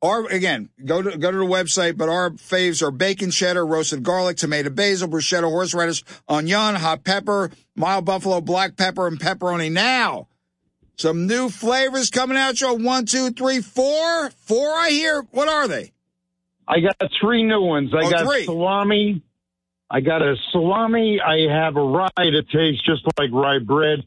Or again, go to the website. But our faves are bacon cheddar, roasted garlic, tomato basil, bruschetta, horseradish, onion, hot pepper, mild buffalo, black pepper, and pepperoni. Now, some new flavors coming out, Shawn. 1, 2, 3, 4. 4, I hear. What are they? I got 3 new ones. I got 3. Salami. I got a salami. I have a rye that tastes just like rye bread.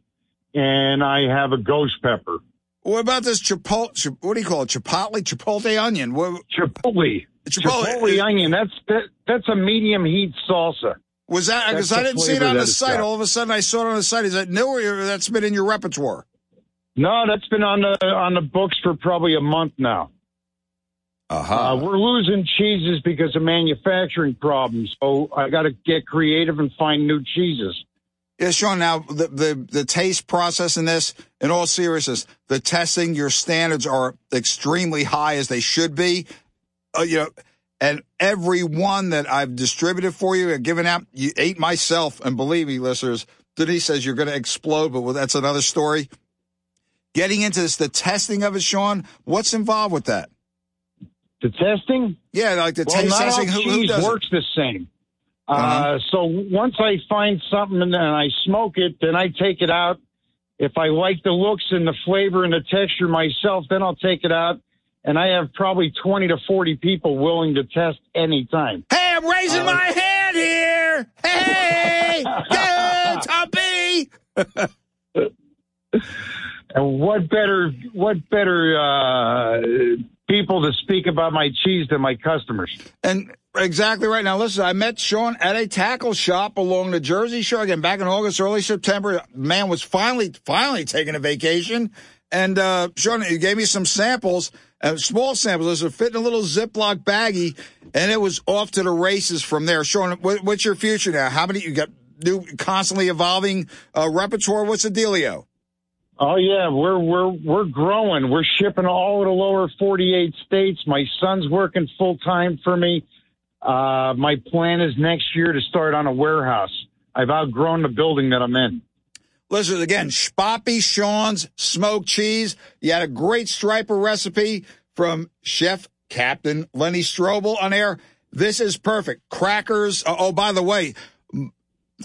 And I have a ghost pepper. What about this chipotle? What do you call it? Chipotle onion. What? Chipotle onion. That's a medium heat salsa. Was that, because I didn't see it on the site. All of a sudden I saw it on the site. Is that new or that's been in your repertoire? No, that's been on the books for probably a month now. We're losing cheeses because of manufacturing problems, so I got to get creative and find new cheeses. Yeah, Sean, now the taste process in this, in all seriousness, the testing, your standards are extremely high as they should be. And every one that I've distributed for you and given out, you ate myself. And believe me, listeners, Denise says you're going to explode, but that's another story. Getting into this, the testing of it, Sean, what's involved with that? The testing? Yeah, like the taste testing. Who does works it? The same. So once I find something and I smoke it, then I take it out. If I like the looks and the flavor and the texture myself, then I'll take it out. And I have probably 20 to 40 people willing to test any time. Hey, I'm raising my hand here. Hey, go, Tom P. And what better people to speak about my cheese than my customers? And exactly right. Now, listen, I met Sean at a tackle shop along the Jersey Shore again back in August, early September. Man was finally taking a vacation. And Sean, he gave me some samples, small samples. It fit in a little Ziploc baggie, and it was off to the races from there. Sean, what's your future now? How many you got? New, constantly evolving repertoire. What's the dealio? Oh yeah, we're growing. We're shipping all of the lower 48 states. My son's working full time for me. My plan is next year to start on a warehouse. I've outgrown the building that I'm in. Listen, again, Shpoppy Shawn's smoked cheese. You had a great striper recipe from Chef Captain Lenny Strubel on air. This is perfect. Crackers. Oh, by the way,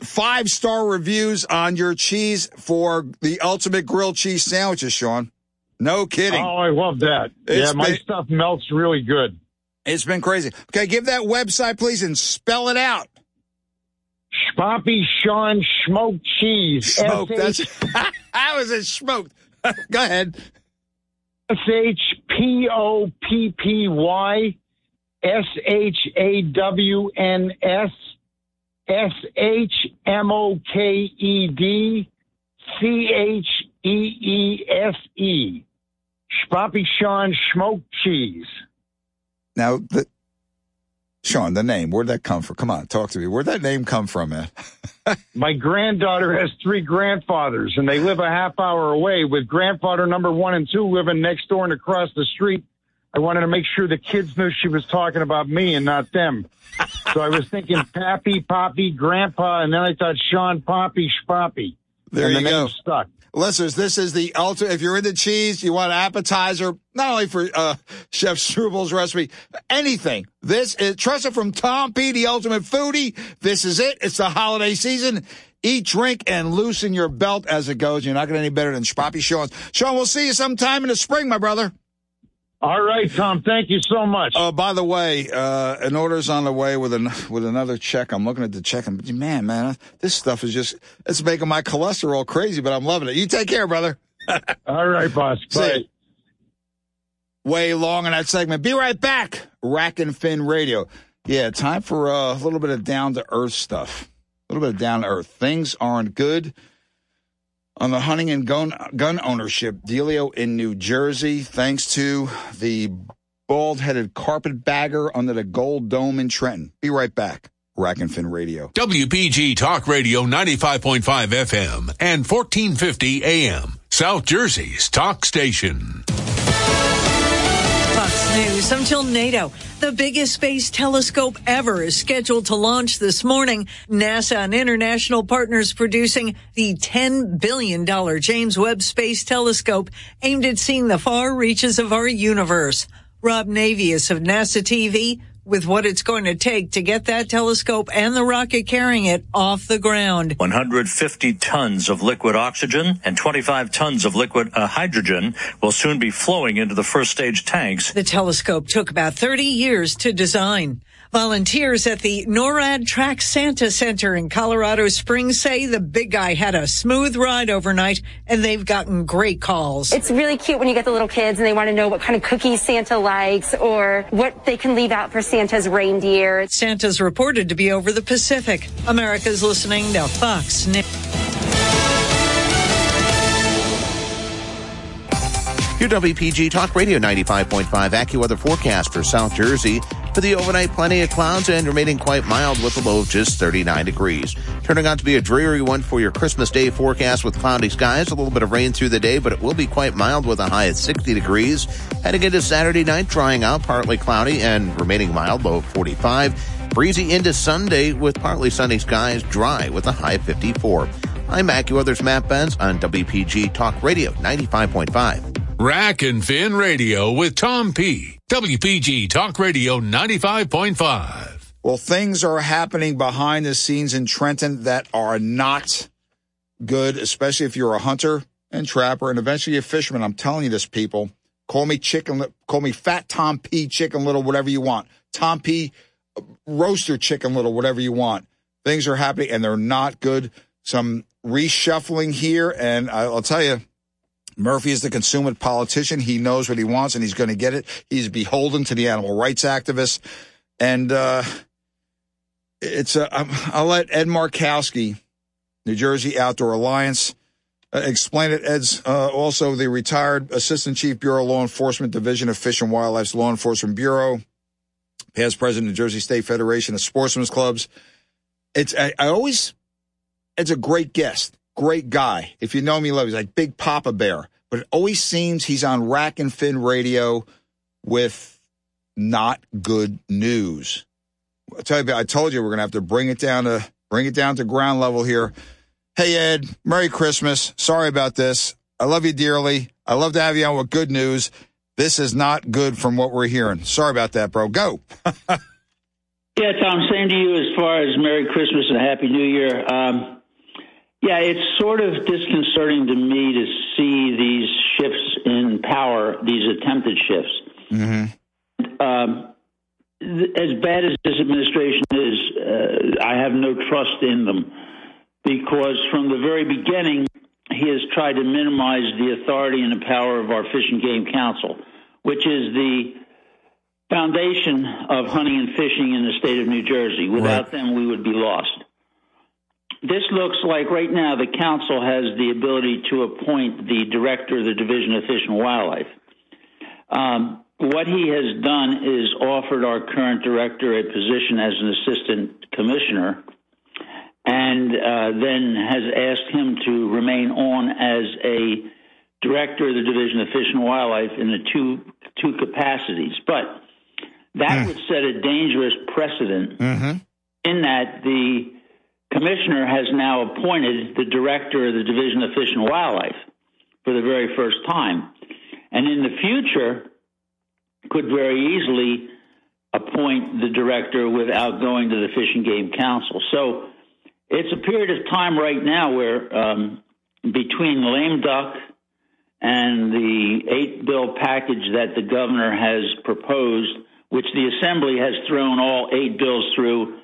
5-star reviews on your cheese for the ultimate grilled cheese sandwiches, Sean. No kidding. Oh, I love that. My stuff melts really good. It's been crazy. Okay, give that website, please, and spell it out. Shpoppy Shawn smoked cheese. Smoked. I was a smoked. Go ahead. SHAWNSSHAWNSSHMOKEDCHEESE. Shpoppy Shawn smoked cheese. Now, Sean, the name, where'd that come from? Come on, talk to me. Where'd that name come from, man? My granddaughter has 3 grandfathers, and they live a half hour away, with grandfather number 1 and 2 living next door and across the street. I wanted to make sure the kids knew she was talking about me and not them. So I was thinking Pappy, Poppy, Grandpa, and then I thought Sean Poppy, Shpoppy. There you go. Stuck. Listeners, this is the ultimate. If you're into cheese, you want an appetizer, not only for Chef Strubel's recipe, anything. This is, trust it, from Tom P, the ultimate foodie. This is it. It's the holiday season. Eat, drink, and loosen your belt as it goes. You're not going to any better than Shpoppy Shawn's. Sean, we'll see you sometime in the spring, my brother. All right, Tom. Thank you so much. By the way, an order's on the way with another check. I'm looking at the check, and man, this stuff is just, it's making my cholesterol crazy, but I'm loving it. You take care, brother. All right, boss. Bye. Way long in that segment. Be right back. Rack and Fin Radio. Yeah, time for a little bit of down-to-earth stuff. A little bit of down-to-earth. Things aren't good on the hunting and gun ownership dealio in New Jersey, thanks to the bald-headed carpetbagger under the Gold Dome in Trenton. Be right back. Rack and Fin Radio. WPG Talk Radio 95.5 FM and 1450 AM. South Jersey's talk station. Fox News until NATO. The biggest space telescope ever is scheduled to launch this morning. NASA and international partners producing the $10 billion James Webb Space Telescope, aimed at seeing the far reaches of our universe. Rob Navius of NASA TV with what it's going to take to get that telescope and the rocket carrying it off the ground. 150 tons of liquid oxygen and 25 tons of liquid hydrogen will soon be flowing into the first stage tanks. The telescope took about 30 years to design. Volunteers at the NORAD Track Santa Center in Colorado Springs say the big guy had a smooth ride overnight, and they've gotten great calls. It's really cute when you get the little kids and they want to know what kind of cookies Santa likes or what they can leave out for Santa's reindeer. Santa's reported to be over the Pacific. America's listening to Fox News. Your WPG Talk Radio 95.5 AccuWeather forecast for South Jersey. For the overnight, plenty of clouds and remaining quite mild with a low of just 39 degrees. Turning out to be a dreary one for your Christmas Day forecast with cloudy skies, a little bit of rain through the day, but it will be quite mild with a high at 60 degrees. Heading into Saturday night, drying out, partly cloudy and remaining mild, low of 45. Breezy into Sunday with partly sunny skies, dry with a high of 54. I'm AccuWeather's Matt Benz on WPG Talk Radio 95.5. Rack and Fin Radio with Tom P. WPG Talk Radio 95.5. Well, things are happening behind the scenes in Trenton that are not good, especially if you're a hunter and trapper and eventually a fisherman. I'm telling you this, people. Call me Fat Tom P Chicken Little, whatever you want. Tom P Roaster Chicken Little, whatever you want. Things are happening and they're not good. Some reshuffling here, and I'll tell you, Murphy is the consummate politician. He knows what he wants, and he's going to get it. He's beholden to the animal rights activists. And I'll let Ed Markowski, New Jersey Outdoor Alliance, explain it. Ed's also the retired Assistant Chief Bureau Law Enforcement Division of Fish and Wildlife's Law Enforcement Bureau, past president of the New Jersey State Federation of Sportsmen's Clubs. It's a great guest. Great guy. If you know me, love, he's like Big Papa Bear. But it always seems he's on Rack and Fin Radio with not good news. I told you we're gonna have to bring it down to ground level here. Hey Ed, Merry Christmas. Sorry about this. I love you dearly. I love to have you on with good news. This is not good from what we're hearing. Sorry about that, bro. Go. Yeah, Tom, same to you as far as Merry Christmas and Happy New Year. Yeah, it's sort of disconcerting to me to see these shifts in power, these attempted shifts. Mm-hmm. As bad as this administration is, I have no trust in them, because from the very beginning, he has tried to minimize the authority and the power of our Fish and Game Council, which is the foundation of hunting and fishing in the state of New Jersey. Without right. them, we would be lost. This looks like right now the council has the ability to appoint the director of the Division of Fish and Wildlife. What he has done is offered our current director a position as an assistant commissioner, and then has asked him to remain on as a director of the Division of Fish and Wildlife in the two capacities. But that would set a dangerous precedent in that the commissioner has now appointed the director of the Division of Fish and Wildlife for the very first time, and in the future could very easily appoint the director without going to the Fish and Game Council. So it's a period of time right now where between lame duck and the 8-bill package that the governor has proposed, which the assembly has thrown all 8 bills through,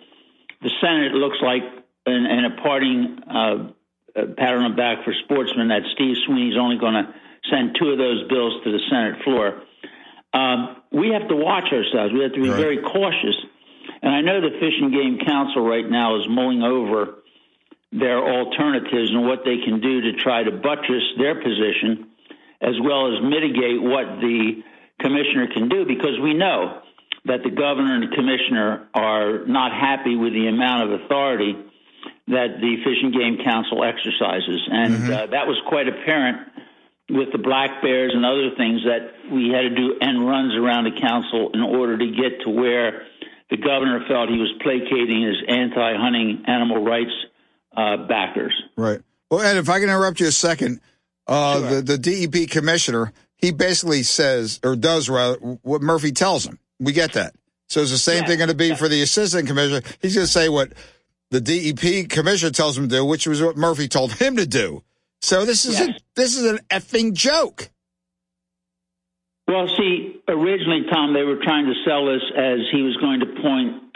the Senate looks like and a parting pat on the back for sportsmen that Steve Sweeney's only going to send 2 of those bills to the Senate floor. We have to watch ourselves. We have to be right. very cautious. And I know the Fish and Game Council right now is mulling over their alternatives and what they can do to try to buttress their position, as well as mitigate what the commissioner can do, because we know that the governor and the commissioner are not happy with the amount of authority that the Fish and Game Council exercises. And that was quite apparent with the black bears and other things that we had to do end runs around the council in order to get to where the governor felt he was placating his anti-hunting animal rights backers. Right. Well, Ed, if I can interrupt you a second, sure. the DEP commissioner, he basically says, or does rather, what Murphy tells him. We get that. So it's the same thing going to be for the assistant commissioner. He's going to say what the DEP commissioner tells him to do, which was what Murphy told him to do. So this is an effing joke. Well, see, originally, Tom, they were trying to sell us as he was going to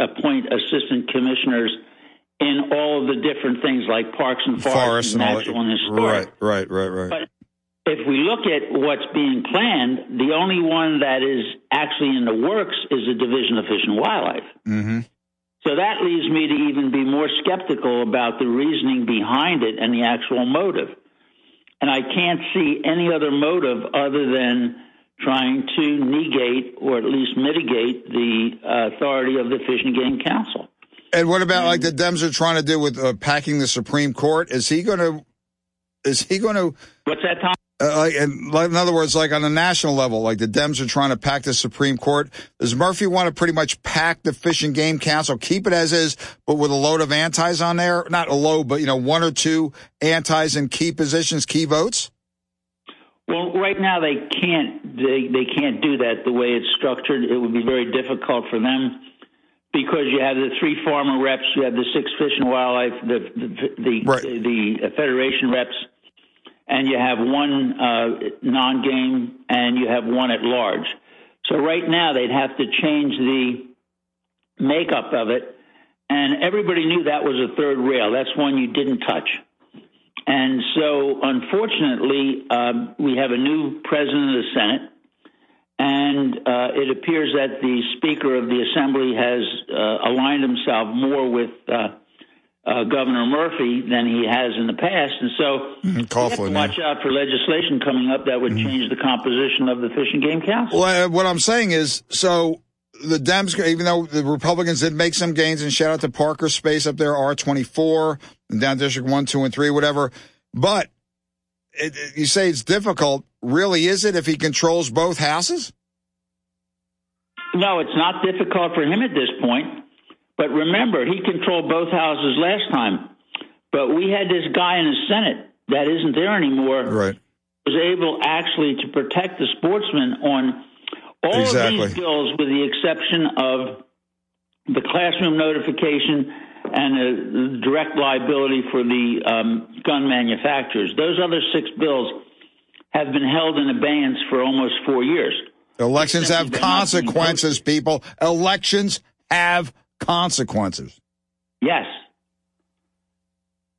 appoint assistant commissioners in all of the different things like parks and forests and natural and historic. Right. But if we look at what's being planned, the only one that is actually in the works is the Division of Fish and Wildlife. Mm-hmm. So that leaves me to even be more skeptical about the reasoning behind it and the actual motive. And I can't see any other motive other than trying to negate or at least mitigate the authority of the Fish and Game Council. And what about like the Dems are trying to do with packing the Supreme Court? Is he going to? What's that, Tom? In other words, like on a national level, like the Dems are trying to pack the Supreme Court. Does Murphy want to pretty much pack the Fish and Game Council, keep it as is, but with a load of antis on there? Not a load, but, you know, one or two antis in key positions, key votes? Well, right now they can't. They can't do that the way it's structured. It would be very difficult for them. Because you have the three farmer reps, you have the six Fish and Wildlife, the Federation reps, and you have one non-game, and you have one at large. So right now they'd have to change the makeup of it, and everybody knew that was a third rail. That's one you didn't touch. And so, unfortunately, we have a new president of the Senate. And it appears that the Speaker of the Assembly has aligned himself more with Governor Murphy than he has in the past. And so we have to watch out for legislation coming up that would change the composition of the Fish and Game Council. Well, what I'm saying is, so the Dems, even though the Republicans did make some gains, and shout out to Parker Space up there, R24, and down District 1, 2, and 3, whatever, but you say it's difficult. Really, is it if he controls both houses? No, it's not difficult for him at this point. But remember, he controlled both houses last time. But we had this guy in the Senate that isn't there anymore. Right. Was able actually to protect the sportsmen on all of these bills, with the exception of the classroom notification and a direct liability for the gun manufacturers. Those other six bills have been held in abeyance for almost 4 years. Elections have consequences, people. Elections have consequences. Yes.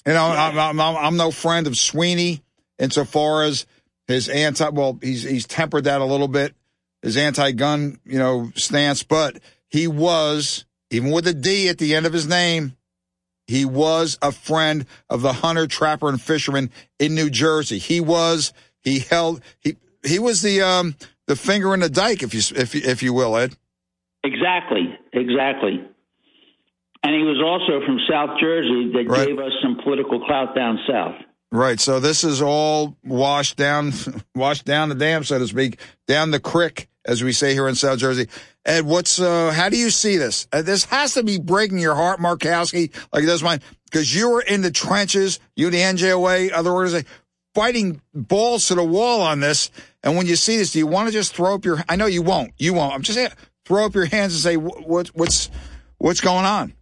You know, I'm no friend of Sweeney insofar as his he's tempered that a little bit, his anti-gun, you know, stance, but he was, even with a D at the end of his name, he was a friend of the hunter, trapper, and fisherman in New Jersey. He was the finger in the dike, if you will, Ed. Exactly. And he was also from South Jersey, that gave us some political clout down south. Right. So this is all washed down the dam, so to speak, down the crick, as we say here in South Jersey. Ed, how do you see this? This has to be breaking your heart, Markowski, like it does mine, because you were in the trenches. You, the NJOA, other organizations, fighting balls to the wall on this. And when you see this, do you want to just throw up your... I know you won't. You won't. I'm just saying, throw up your hands and say, what's going on?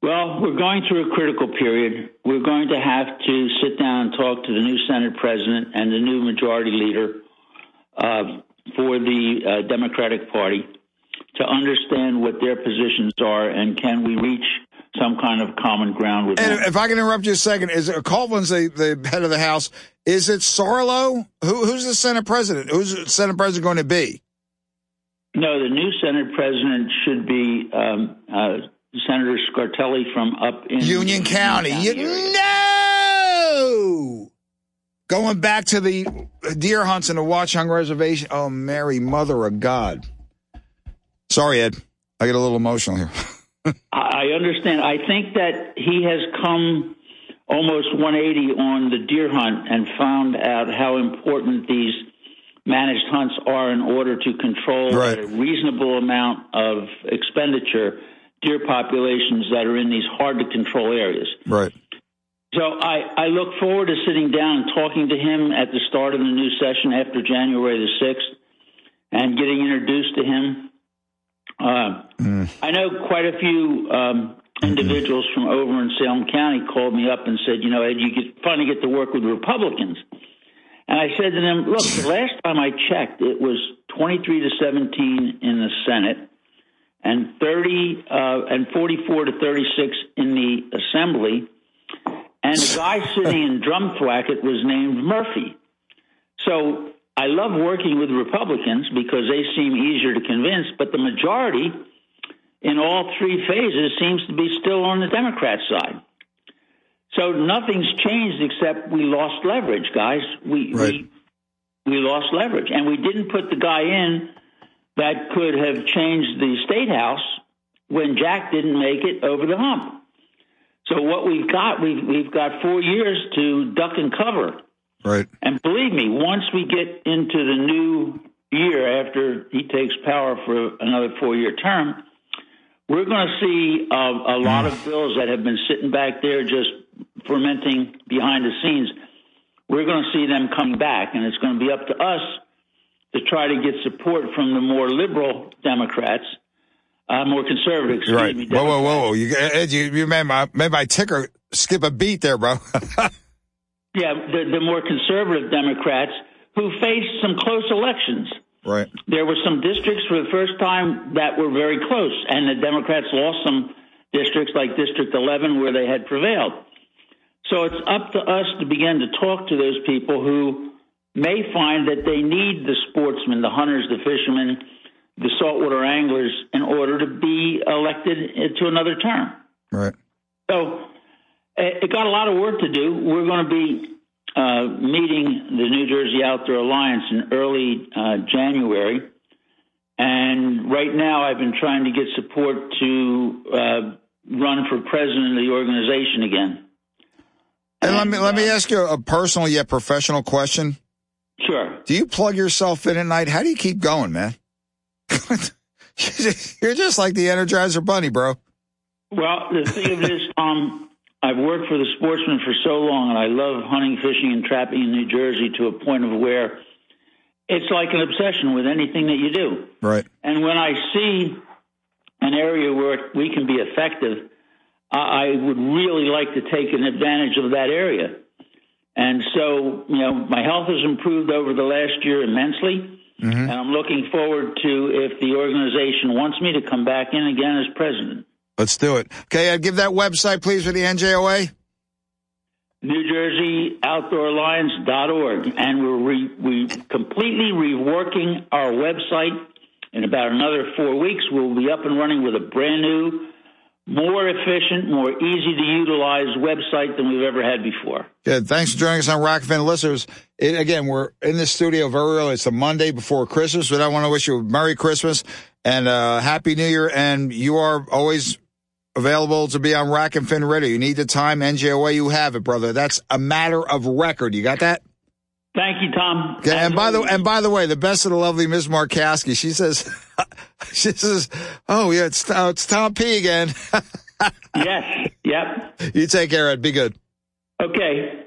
Well, we're going through a critical period. We're going to have to sit down and talk to the new Senate president and the new majority leader for the Democratic Party to understand what their positions are and can we reach some kind of common ground with them. And if I can interrupt you a second, is Coughlin's the head of the House? Is it Sarlo? Who's the Senate president? Who's the Senate president going to be? No, the new Senate president should be Senator Scartelli from up in Union County. No! Going back to the deer hunts and the Watchung Reservation. Oh, Mary, Mother of God. Sorry, Ed. I get a little emotional here. I understand. I think that he has come almost 180 on the deer hunt and found out how important these managed hunts are in order to control a reasonable amount of expenditure deer populations that are in these hard-to-control areas. Right. So I look forward to sitting down and talking to him at the start of the new session after January the 6th and getting introduced to him. I know quite a few individuals from over in Salem County called me up and said, you know, Ed, you finally get to work with Republicans. And I said to them, look, the last time I checked, it was 23 to 17 in the Senate and 44 to 36 in the Assembly. And And the guy sitting in Drumthwacket was named Murphy. So I love working with Republicans because they seem easier to convince, but the majority in all three phases seems to be still on the Democrat side. So nothing's changed except we lost leverage, guys. We lost leverage, and we didn't put the guy in that could have changed the state house when Jack didn't make it over the hump. So what we've got 4 years to duck and cover. Right. And believe me, once we get into the new year after he takes power for another 4-year term, we're going to see a lot of bills that have been sitting back there just fermenting behind the scenes. We're going to see them come back, and it's going to be up to us to try to get support from the more liberal Democrats, more conservative. Right. Whoa, Democrats. Whoa. You made my ticker skip a beat there, bro. The more conservative Democrats who faced some close elections. Right. There were some districts for the first time that were very close, and the Democrats lost some districts like District 11 where they had prevailed. So it's up to us to begin to talk to those people who may find that they need the sportsmen, the hunters, the fishermen, the saltwater anglers in order to be elected to another term. Right. So it got a lot of work to do. We're going to be meeting the New Jersey Outdoor Alliance in early January. And right now I've been trying to get support to run for president of the organization again. And let me ask you a personal yet professional question. Sure. Do you plug yourself in at night? How do you keep going, man? You're just like the Energizer Bunny, bro. Well, the thing of this, I've worked for the sportsman for so long, and I love hunting, fishing, and trapping in New Jersey to a point of where it's like an obsession with anything that you do. Right. And when I see an area where we can be effective, I would really like to take an advantage of that area. And so, my health has improved over the last year immensely. Mm-hmm. And I'm looking forward to if the organization wants me to come back in again as president. Let's do it. Okay, I'd give that website, please, for the NJOA. NewJerseyOutdoorAlliance.org. And we're completely reworking our website. In about another 4 weeks, we'll be up and running with a brand new, more efficient, more easy-to-utilize website than we've ever had before. Good. Thanks for joining us on Rockfin. Listeners, again, we're in the studio very early. It's a Monday before Christmas, but I want to wish you a Merry Christmas and a Happy New Year. And you are always available to be on Rockfin Radio. You need the time, NJOA, you have it, brother. That's a matter of record. You got that? Thank you, Tom. Okay, and by the way, the best of the lovely Ms. Markowski, she says, "Oh yeah, it's Tom P again." Yes. Yep. You take care, Ed. Be good. Okay.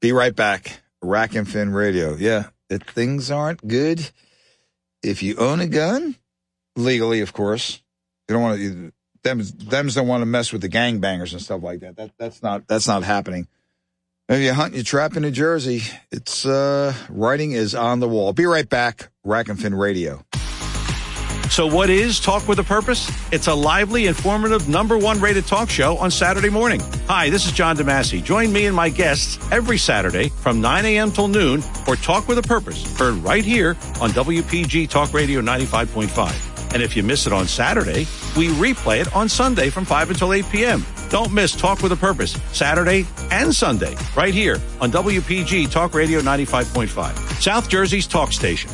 Be right back. Rack and Fin Radio. Yeah, if things aren't good, if you own a gun, legally, of course, you don't want to. Them's don't want to mess with the gangbangers and stuff like that. That's not happening. If you hunt, you trap in New Jersey, it's writing is on the wall. Be right back, Rack and Fin Radio. So what is Talk with a Purpose? It's a lively, informative, #1 rated talk show on Saturday morning. Hi, this is John DeMasi. Join me and my guests every Saturday from 9 a.m. till noon for Talk with a Purpose, heard right here on WPG Talk Radio 95.5. And if you miss it on Saturday, we replay it on Sunday from 5 until 8 p.m. Don't miss Talk with a Purpose, Saturday and Sunday, right here on WPG Talk Radio 95.5, South Jersey's talk station.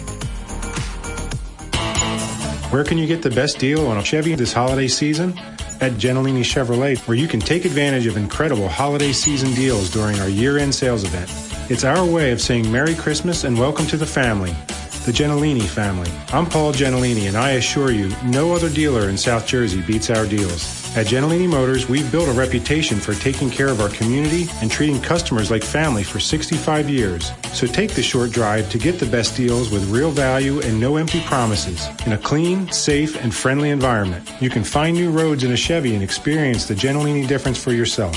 Where can you get the best deal on a Chevy this holiday season? At Gentilini Chevrolet, where you can take advantage of incredible holiday season deals during our year-end sales event. It's our way of saying Merry Christmas and welcome to the family, the Gentilini family. I'm Paul Gentilini, and I assure you, no other dealer in South Jersey beats our deals. At Gentilini Motors, we've built a reputation for taking care of our community and treating customers like family for 65 years. So take the short drive to get the best deals with real value and no empty promises in a clean, safe, and friendly environment. You can find new roads in a Chevy and experience the Gentilini difference for yourself.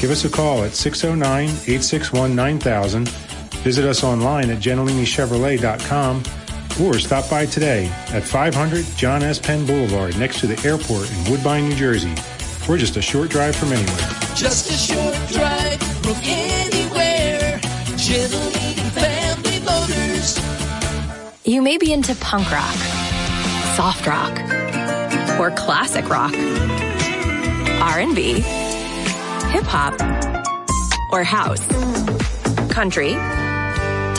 Give us a call at 609-861-9000. Visit us online at GentiliniChevrolet.com. Or stop by today at 500 John S. Penn Boulevard next to the airport in Woodbine, New Jersey, We're just a short drive from anywhere. Just a short drive from anywhere. Gently Family Motors. You may be into punk rock, soft rock, or classic rock, R&B, hip-hop, or house, country,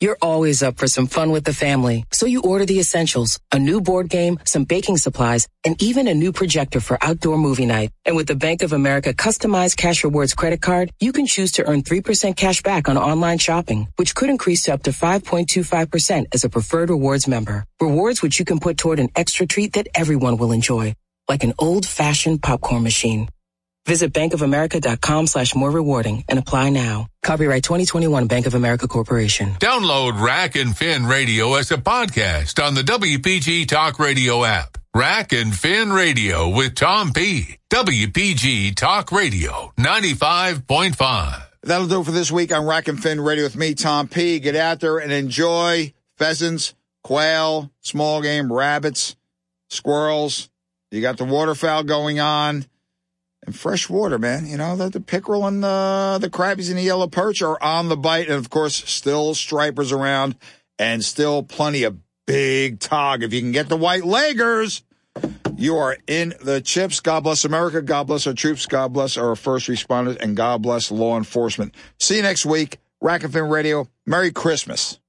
You're always up for some fun with the family, so you order the essentials, a new board game, some baking supplies, and even a new projector for outdoor movie night. And with the Bank of America Customized Cash Rewards credit card, you can choose to earn 3% cash back on online shopping, which could increase to up to 5.25% as a preferred rewards member. Rewards which you can put toward an extra treat that everyone will enjoy, like an old-fashioned popcorn machine. Visit bankofamerica.com/more rewarding and apply now. Copyright 2021 Bank of America Corporation. Download Rack and Finn Radio as a podcast on the WPG Talk Radio app. Rack and Finn Radio with Tom P. WPG Talk Radio 95.5. That'll do it for this week on Rack and Finn Radio with me, Tom P. Get out there and enjoy pheasants, quail, small game, rabbits, squirrels. You got the waterfowl going on. And fresh water, man. You know, the pickerel and the crappies and the yellow perch are on the bite. And, of course, still stripers around and still plenty of big tog. If you can get the white leggers, you are in the chips. God bless America. God bless our troops. God bless our first responders. And God bless law enforcement. See you next week. Rack and Finn Radio. Merry Christmas.